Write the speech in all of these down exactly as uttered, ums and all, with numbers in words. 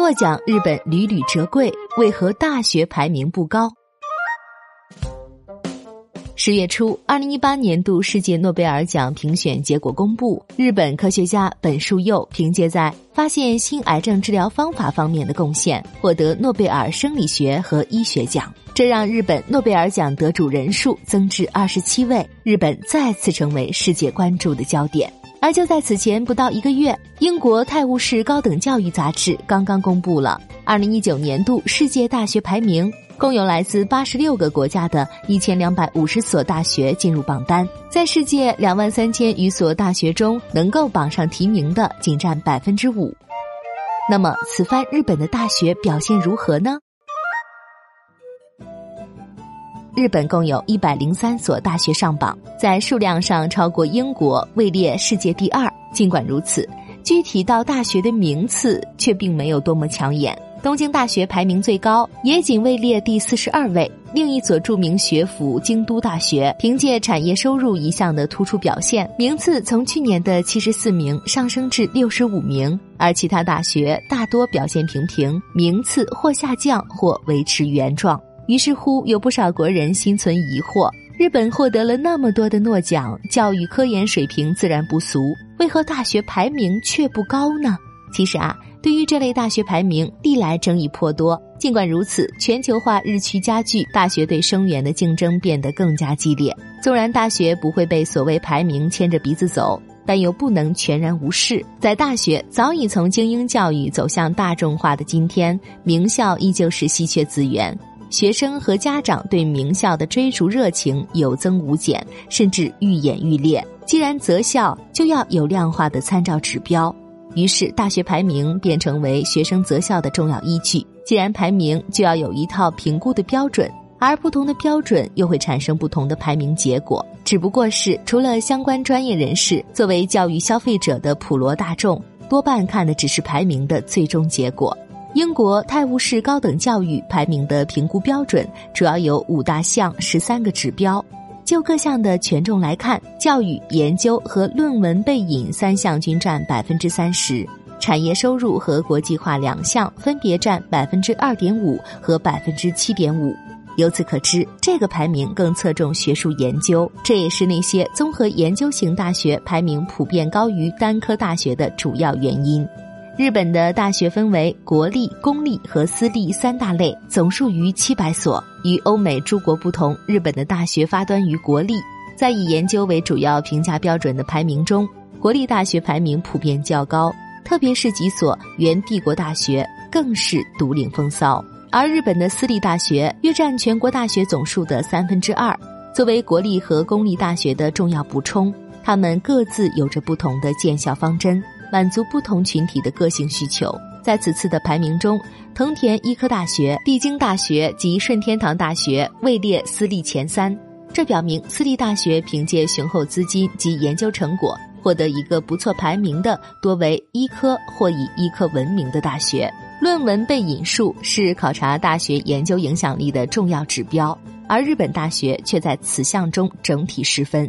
诺奖日本屡屡折桂，为何大学排名不高？十月初，二零一八年度世界诺贝尔奖评选结果公布，日本科学家本庶佑凭借在发现新癌症治疗方法方面的贡献，获得诺贝尔生理学和医学奖。这让日本诺贝尔奖得主人数增至二十七位，日本再次成为世界关注的焦点。而就在此前不到一个月，英国《泰晤士高等教育》杂志刚刚公布了二零一九年度世界大学排名，共有来自八十六个国家的一千两百五十所大学进入榜单，在世界两万三千余所大学中，能够榜上提名的仅占 百分之五。 那么此番日本的大学表现如何呢？日本共有一百零三所大学上榜，在数量上超过英国，位列世界第二。尽管如此，具体到大学的名次却并没有多么抢眼，东京大学排名最高，也仅位列第四十二位。另一所著名学府京都大学，凭借产业收入一项的突出表现，名次从去年的七十四名上升至六十五名，而其他大学大多表现平平，名次或下降或维持原状。于是乎，有不少国人心存疑惑，日本获得了那么多的诺奖，教育科研水平自然不俗，为何大学排名却不高呢？其实啊，对于这类大学排名历来争议颇多，尽管如此，全球化日趋加剧，大学对生源的竞争变得更加激烈。纵然大学不会被所谓排名牵着鼻子走，但又不能全然无视。在大学早已从精英教育走向大众化的今天，名校依旧是稀缺资源，学生和家长对名校的追逐热情有增无减，甚至愈演愈烈。既然择校，就要有量化的参照指标，于是大学排名便成为学生择校的重要依据。既然排名，就要有一套评估的标准，而不同的标准又会产生不同的排名结果，只不过是除了相关专业人士，作为教育消费者的普罗大众多半看的只是排名的最终结果。英国《泰晤士高等教育》排名的评估标准主要有五大项十三个指标，就各项的权重来看，教育、研究和论文背引三项均占 百分之三十， 产业收入和国际化两项分别占 百分之二点五 和 百分之七点五。 由此可知，这个排名更侧重学术研究，这也是那些综合研究型大学排名普遍高于单科大学的主要原因。日本的大学分为国立、公立和私立三大类，总数逾七百所。与欧美诸国不同，日本的大学发端于国立，在以研究为主要评价标准的排名中，国立大学排名普遍较高，特别是几所原帝国大学更是独领风骚。而日本的私立大学约占全国大学总数的三分之二，作为国立和公立大学的重要补充，他们各自有着不同的建校方针，满足不同群体的个性需求。在此次的排名中，藤田医科大学、帝京大学及顺天堂大学位列私立前三，这表明私立大学凭借雄厚资金及研究成果，获得一个不错排名的多为医科或以医科闻名的大学。论文被引数是考察大学研究影响力的重要指标，而日本大学却在此项中整体失分。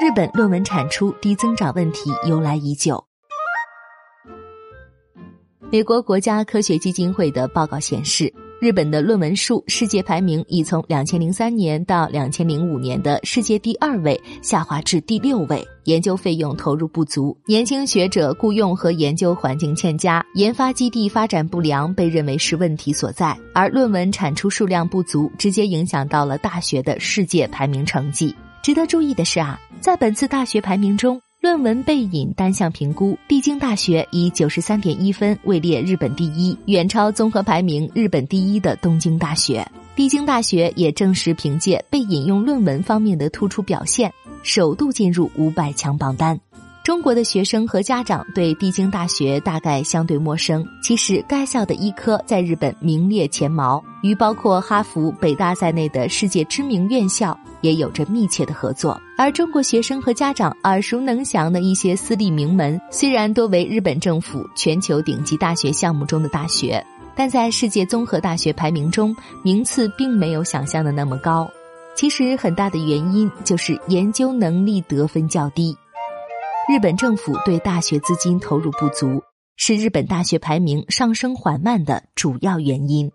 日本论文产出低增长问题由来已久。美国国家科学基金会的报告显示，日本的论文数世界排名已从二零零三年到二零零五年的世界第二位下滑至第六位，研究费用投入不足，年轻学者雇用和研究环境欠佳，研发基地发展不良被认为是问题所在，而论文产出数量不足直接影响到了大学的世界排名成绩。值得注意的是啊，在本次大学排名中，论文背引单项评估，帝京大学以 九十三点一 分位列日本第一，远超综合排名日本第一的东京大学。帝京大学也正式凭借被引用论文方面的突出表现，首度进入五百强榜单。中国的学生和家长对帝京大学大概相对陌生，其实该校的医科在日本名列前茅，与包括哈佛、北大在内的世界知名院校也有着密切的合作。而中国学生和家长耳熟能详的一些私立名门，虽然多为日本政府全球顶级大学项目中的大学，但在世界综合大学排名中，名次并没有想象的那么高。其实很大的原因就是研究能力得分较低。日本政府对大学资金投入不足，是日本大学排名上升缓慢的主要原因。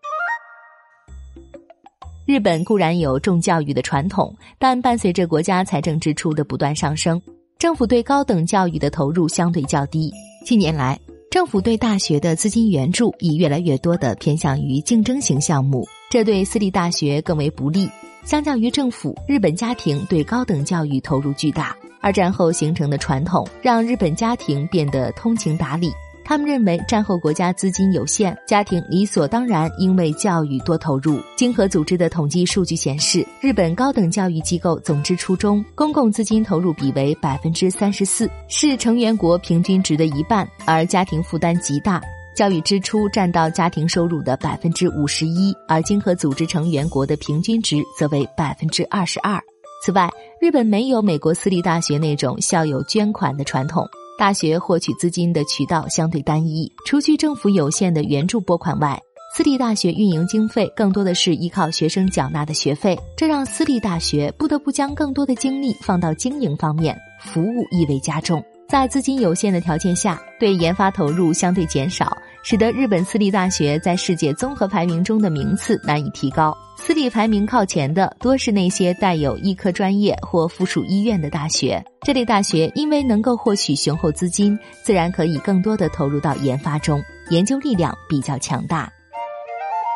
日本固然有重教育的传统，但伴随着国家财政支出的不断上升，政府对高等教育的投入相对较低。近年来，政府对大学的资金援助已越来越多地偏向于竞争型项目，这对私立大学更为不利。相较于政府，日本家庭对高等教育投入巨大。二战后形成的传统让日本家庭变得通情达理，他们认为战后国家资金有限，家庭理所当然应为教育多投入。经合组织的统计数据显示，日本高等教育机构总支出中，公共资金投入比为 百分之三十四， 是成员国平均值的一半，而家庭负担极大，教育支出占到家庭收入的 百分之五十一， 而经合组织成员国的平均值则为 百分之二十二。 此外，日本没有美国私立大学那种校友捐款的传统，大学获取资金的渠道相对单一，除去政府有限的援助拨款外，私立大学运营经费更多的是依靠学生缴纳的学费，这让私立大学不得不将更多的精力放到经营方面，服务意味加重。在资金有限的条件下，对研发投入相对减少，使得日本私立大学在世界综合排名中的名次难以提高。私立排名靠前的多是那些带有医科专业或附属医院的大学，这类大学因为能够获取雄厚资金，自然可以更多地投入到研发中，研究力量比较强大。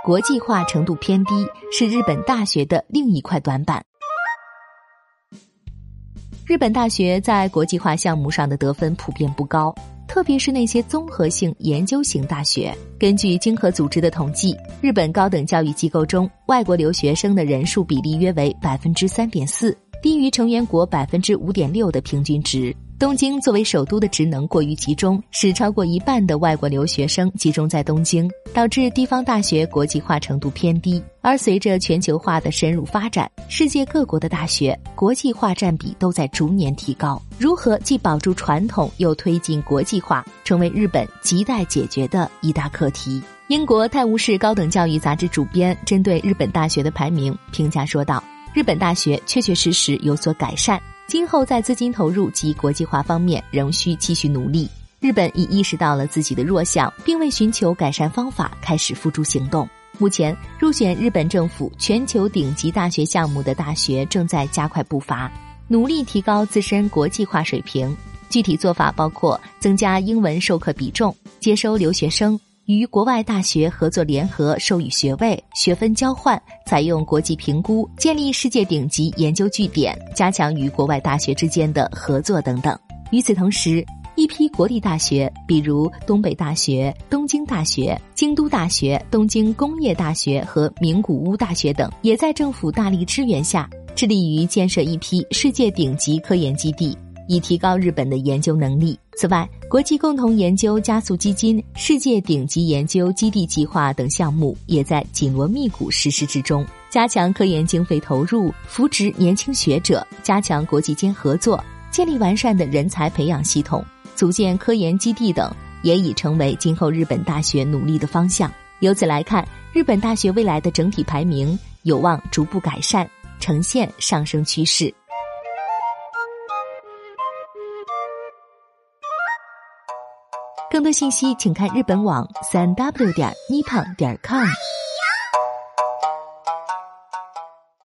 国际化程度偏低是日本大学的另一块短板。日本大学在国际化项目上的得分普遍不高，特别是那些综合性研究型大学。根据经合组织的统计，日本高等教育机构中外国留学生的人数比例约为 百分之三点四， 低于成员国 百分之五点六 的平均值。东京作为首都的职能过于集中，使超过一半的外国留学生集中在东京，导致地方大学国际化程度偏低。而随着全球化的深入发展，世界各国的大学国际化占比都在逐年提高。如何既保住传统又推进国际化，成为日本亟待解决的一大课题。英国《泰晤士高等教育》杂志主编针对日本大学的排名评价说道：“日本大学确确实实有所改善。”今后在资金投入及国际化方面仍需继续努力。日本已意识到了自己的弱项，并为寻求改善方法开始付诸行动。目前，入选日本政府全球顶级大学项目的大学正在加快步伐，努力提高自身国际化水平。具体做法包括增加英文授课比重，接收留学生，与国外大学合作联合授予学位、学分交换，采用国际评估，建立世界顶级研究据点，加强与国外大学之间的合作等等。与此同时，一批国立大学，比如东北大学、东京大学、京都大学、东京工业大学和名古屋大学等，也在政府大力支援下，致力于建设一批世界顶级科研基地，以提高日本的研究能力。此外，国际共同研究加速基金、世界顶级研究基地计划等项目也在紧锣密鼓实施之中。加强科研经费投入，扶植年轻学者，加强国际间合作，建立完善的人才培养系统，组建科研基地等，也已成为今后日本大学努力的方向。由此来看，日本大学未来的整体排名有望逐步改善，呈现上升趋势。更多信息请看日本网 三 w 点 nippon 点 com。